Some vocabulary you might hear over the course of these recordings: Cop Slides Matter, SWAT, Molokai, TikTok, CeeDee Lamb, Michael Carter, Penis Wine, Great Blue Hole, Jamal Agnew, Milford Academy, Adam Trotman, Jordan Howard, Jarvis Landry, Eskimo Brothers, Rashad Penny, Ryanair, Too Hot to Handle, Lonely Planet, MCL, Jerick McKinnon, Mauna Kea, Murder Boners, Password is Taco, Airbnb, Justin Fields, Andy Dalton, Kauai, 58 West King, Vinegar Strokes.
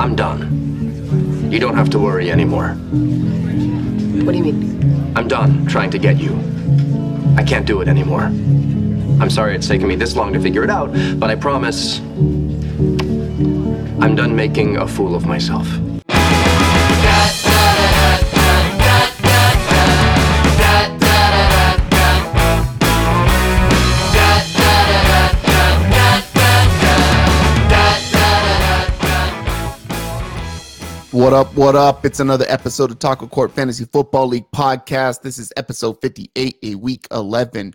I'm done. You don't have to worry anymore. What do you mean? I'm done trying to get you. I can't do it anymore. I'm sorry it's taken me this long to figure it out, but I promise I'm done making a fool of myself. What up, what up? It's another episode of Taco Court Fantasy Football League Podcast. This is episode 58, a Week 11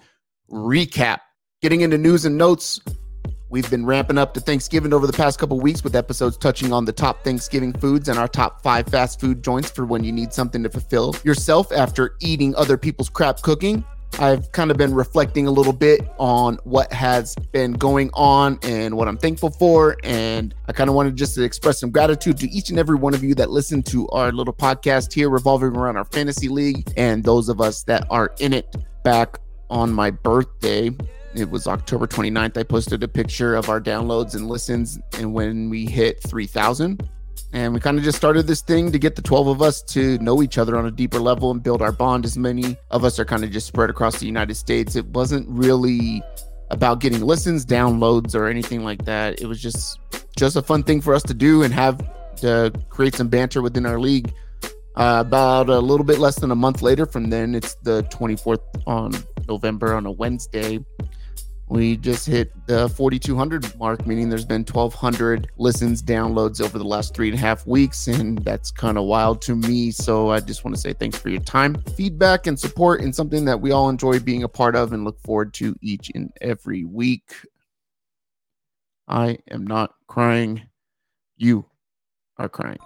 recap. Getting into news and notes, we've been ramping up to Thanksgiving over the past couple weeks with episodes touching on the top Thanksgiving foods and our top 5 fast food joints for when you need something to fulfill yourself after eating other people's crap cooking. I've kind of been reflecting a little bit on what has been going on and what I'm thankful for. And I kind of wanted just to express some gratitude to each and every one of you that listen to our little podcast here revolving around our fantasy league and those of us that are in it. Back on my birthday, it was October 29th. I posted a picture of our downloads and listens and when we hit 3,000. And we kind of just started this thing to get the 12 of us to know each other on a deeper level and build our bond. As many of us are kind of just spread across the United States. It wasn't really about getting listens, downloads, or anything like that. It was just a fun thing for us to do and have to create some banter within our league. About a little bit less than a month later from then, it's the 24th on November on a Wednesday. We just hit the 4,200 mark, meaning there's been 1,200 listens, downloads over the last 3.5 weeks, and that's kind of wild to me. So I just want to say thanks for your time, feedback, and support, and something that we all enjoy being a part of and look forward to each and every week. I am not crying. You are crying.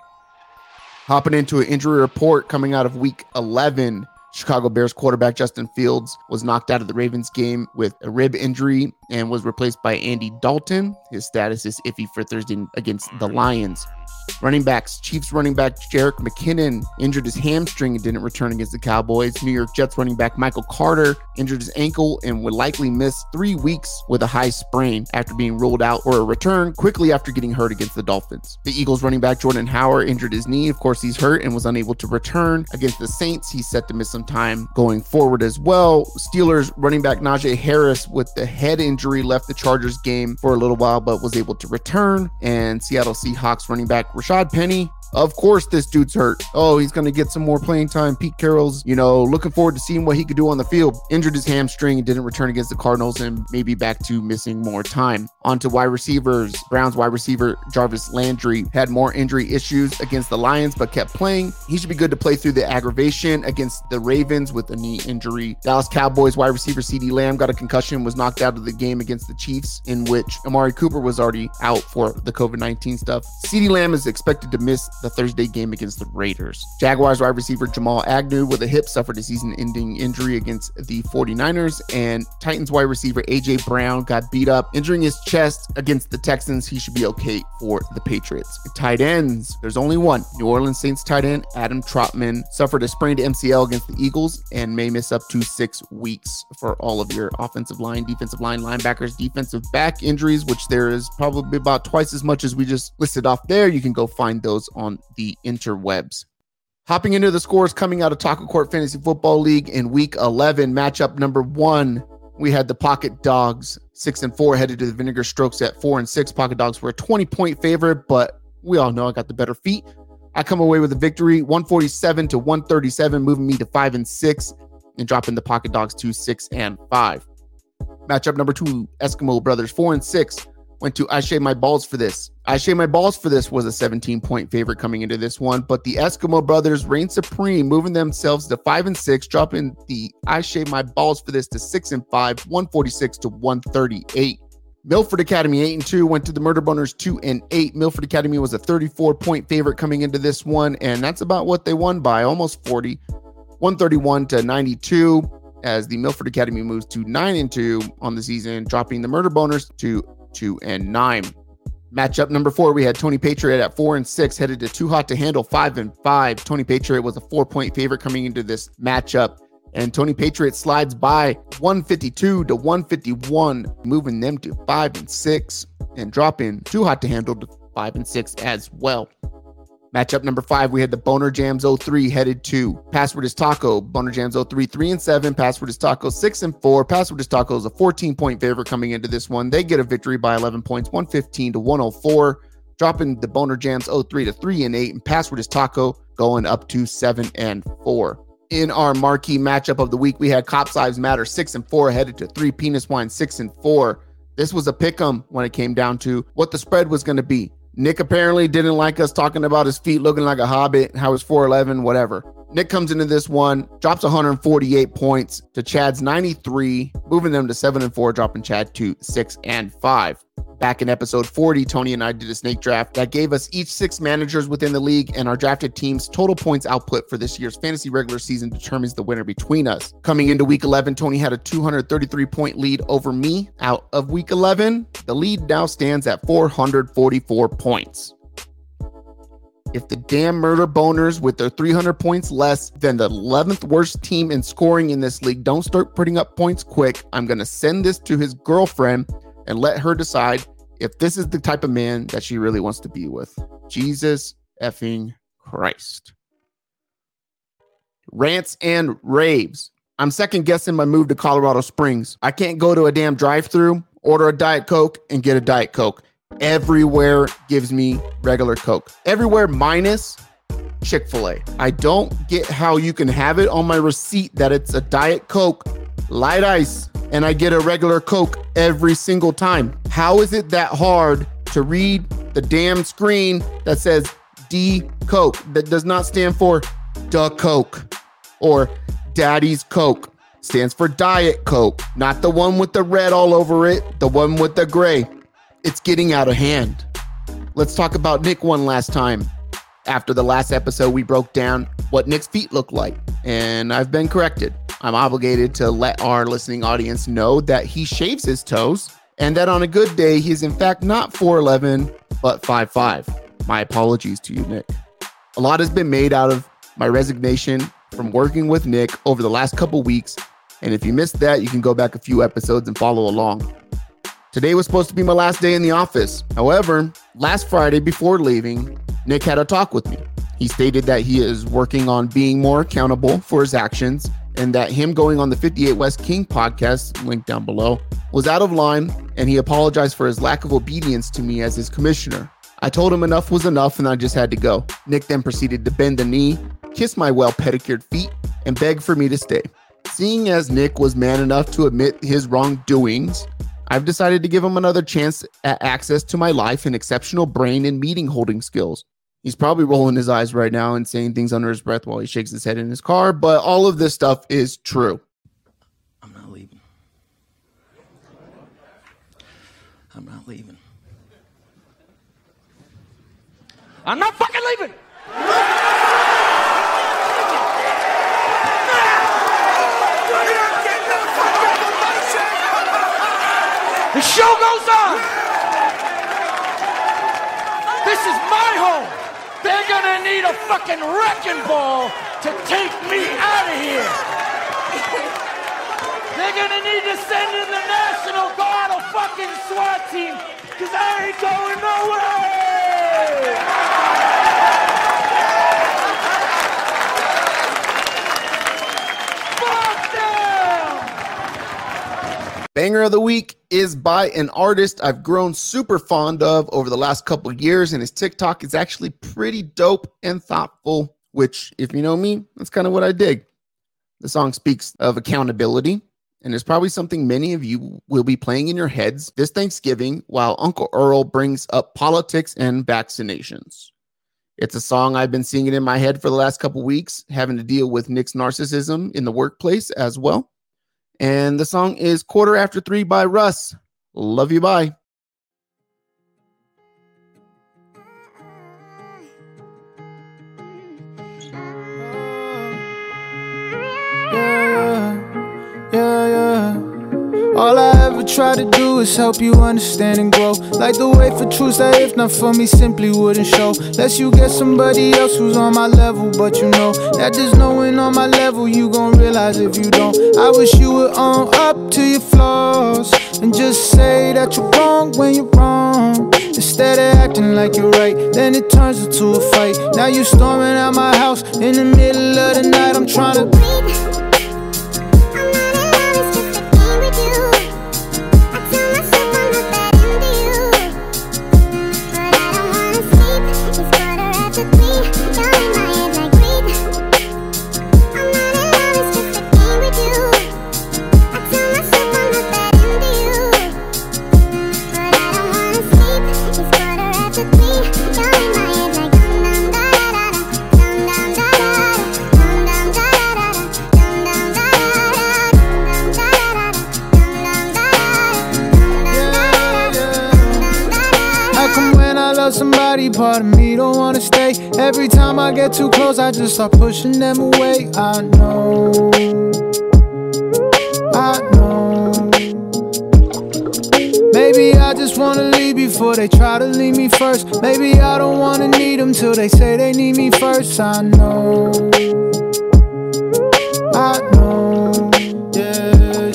Hopping into an injury report coming out of Week 11. Chicago Bears quarterback Justin Fields was knocked out of the Ravens game with a rib injury and was replaced by Andy Dalton. His status is iffy for Thursday against the Lions. Running backs. Chiefs running back Jerick McKinnon injured his hamstring and didn't return against the Cowboys. New York Jets running back Michael Carter injured his ankle and would likely miss 3 weeks with a high sprain after being ruled out for a return quickly after getting hurt against the Dolphins. The Eagles running back Jordan Howard injured his knee. Of course, he's hurt and was unable to return against the Saints. He's set to miss some time going forward as well. Steelers running back Najee Harris with the head injury left the Chargers game for a little while but was able to return. And Seattle Seahawks running back Rashad Penny, of course, this dude's hurt. Oh, he's going to get some more playing time. Pete Carroll's, looking forward to seeing what he could do on the field. Injured his hamstring and didn't return against the Cardinals and maybe back to missing more time. On to wide receivers. Browns wide receiver Jarvis Landry had more injury issues against the Lions but kept playing. He should be good to play through the aggravation against the Ravens with a knee injury. Dallas Cowboys wide receiver CeeDee Lamb got a concussion, was knocked out of the game against the Chiefs, in which Amari Cooper was already out for the COVID-19 stuff. CeeDee Lamb is expected to miss the Thursday game against the Raiders. Jaguars wide receiver Jamal Agnew with a hip suffered a season-ending injury against the 49ers, and Titans wide receiver AJ Brown got beat up, injuring his chest against the Texans. He should be okay for the Patriots. Tight ends, there's only one. New Orleans Saints tight end Adam Trotman suffered a sprained MCL against the Eagles and may miss up to 6 weeks. For all of your offensive line, defensive line, linebackers, defensive back injuries, which there is probably about twice as much as we just listed off there. You can go find those on the interwebs. Hopping into the scores coming out of Taco Court Fantasy Football League in Week 11, matchup number 1, we had the Pocket Dogs 6-4 headed to the Vinegar Strokes at 4-6. Pocket Dogs were a 20-point favorite, but we all know I got the better feet. I come away with a victory, 147-137, moving me to 5-6 and dropping the Pocket Dogs to 6-5. Matchup number 2, Eskimo Brothers 4-6. Went to I Shave My Balls for This. I Shave My Balls for This was a 17-point favorite coming into this one, but the Eskimo Brothers reigned supreme, moving themselves to 5-6, dropping the I Shave My Balls for This to 6-5, 146-138. Milford Academy 8-2 went to the Murder Boners 2-8. Milford Academy was a 34-point favorite coming into this one, and that's about what they won by, almost 40, 131-92, as the Milford Academy moves to 9-2 on the season, dropping the Murder Boners to 2-9. Matchup number 4, we had Tony Patriot at 4-6, headed to Too Hot to Handle 5-5. Tony Patriot was a 4-point favorite coming into this matchup, and Tony Patriot slides by 152-151, moving them to 5-6 and dropping Too Hot to Handle to 5-6 as well. Matchup number 5, we had the Boner Jams 03 headed to Password is Taco. Boner Jams 03, 3-7. Password is Taco, 6-4. Password is Taco is a 14-point favorite coming into this one. They get a victory by 11 points, 115-104, dropping the Boner Jams 03 to 3-8. And Password is Taco going up to 7-4. In our marquee matchup of the week, we had Cop Slides Matter, 6-4, headed to 3. Penis Wine, 6-4. This was a pick 'em when it came down to what the spread was going to be. Nick apparently didn't like us talking about his feet looking like a hobbit, how it's 4'11", whatever. Nick comes into this one, drops 148 points to Chad's 93, moving them to 7-4, dropping Chad to 6-5. Back in episode 40, Tony and I did a snake draft that gave us each 6 managers within the league, and our drafted team's total points output for this year's fantasy regular season determines the winner between us. Coming into week 11, Tony had a 233-point lead over me. Out of week 11, the lead now stands at 444 points. If the damn Murder Boners, with their 300 points less than the 11th worst team in scoring in this league, don't start putting up points quick, I'm going to send this to his girlfriend and let her decide if this is the type of man that she really wants to be with. Jesus effing Christ. Rants and raves. I'm second guessing my move to Colorado Springs. I can't go to a damn drive-thru, order a Diet Coke, and get a Diet Coke. Everywhere gives me regular Coke. Everywhere minus Chick-fil-A. I don't get how you can have it on my receipt that it's a Diet Coke, light ice, and I get a regular Coke every single time. How is it that hard to read the damn screen that says D Coke, that does not stand for Da Coke or Daddy's Coke? Stands for Diet Coke, not the one with the red all over it, the one with the gray. It's getting out of hand. Let's talk about Nick one last time. After the last episode, we broke down what Nick's feet look like, and I've been corrected. I'm obligated to let our listening audience know that he shaves his toes and that on a good day, he's in fact not 4'11", but 5'5". My apologies to you, Nick. A lot has been made out of my resignation from working with Nick over the last couple weeks, and if you missed that, you can go back a few episodes and follow along. Today was supposed to be my last day in the office. However, last Friday before leaving, Nick had a talk with me. He stated that he is working on being more accountable for his actions and that him going on the 58 West King podcast, linked down below, was out of line, and he apologized for his lack of obedience to me as his commissioner. I told him enough was enough and I just had to go. Nick then proceeded to bend the knee, kiss my well-pedicured feet, and beg for me to stay. Seeing as Nick was man enough to admit his wrongdoings, I've decided to give him another chance at access to my life and exceptional brain and meeting holding skills. He's probably rolling his eyes right now and saying things under his breath while he shakes his head in his car, but all of this stuff is true. I'm not leaving. I'm not leaving. I'm not fucking leaving! The show goes on. This is my home. They're gonna need a fucking wrecking ball to take me out of here. They're gonna need to send in the National Guard or fucking SWAT team, because I ain't going nowhere. Banger of the week is by an artist I've grown super fond of over the last couple of years, and his TikTok is actually pretty dope and thoughtful, which, if you know me, that's kind of what I dig. The song speaks of accountability, and it's probably something many of you will be playing in your heads this Thanksgiving while Uncle Earl brings up politics and vaccinations. It's a song I've been singing in my head for the last couple of weeks, having to deal with Nick's narcissism in the workplace as well. And the song is Quarter After Three by Russ. Love you, bye. Yeah, yeah, yeah. All I ever try to do is help you understand and grow. Like the way for truths that if not for me simply wouldn't show. Unless you get somebody else who's on my level. But you know that there's no one on my level. You gon' realize if you don't. I wish you would own up to your flaws and just say that you're wrong when you're wrong. Instead of acting like you're right, then it turns into a fight. Now you storming out my house in the middle of the night. I'm trying to part of me don't wanna stay. Every time I get too close, I just start pushing them away. I know. Maybe I just wanna leave before they try to leave me first. Maybe I don't wanna need them till they say they need me first. I know. Yeah.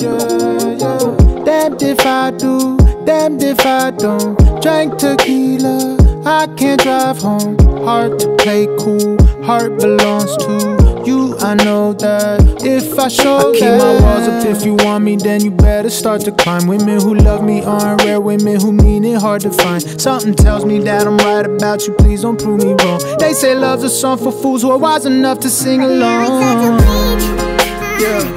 Damned if I do, damned if I don't. Drank tequila, I can't drive home. Hard to play cool, heart belongs to you. I know that if I show that I keep my walls up. If you want me, then you better start to climb. Women who love me aren't rare, women who mean it hard to find. Something tells me that I'm right about you, please don't prove me wrong. They say love's a song for fools who are wise enough to sing along. Yeah.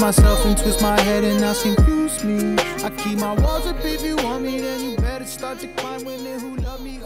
Myself and twist my head and ask confuse me. I keep my walls up. If you want me, then you better start to climb. Women who love me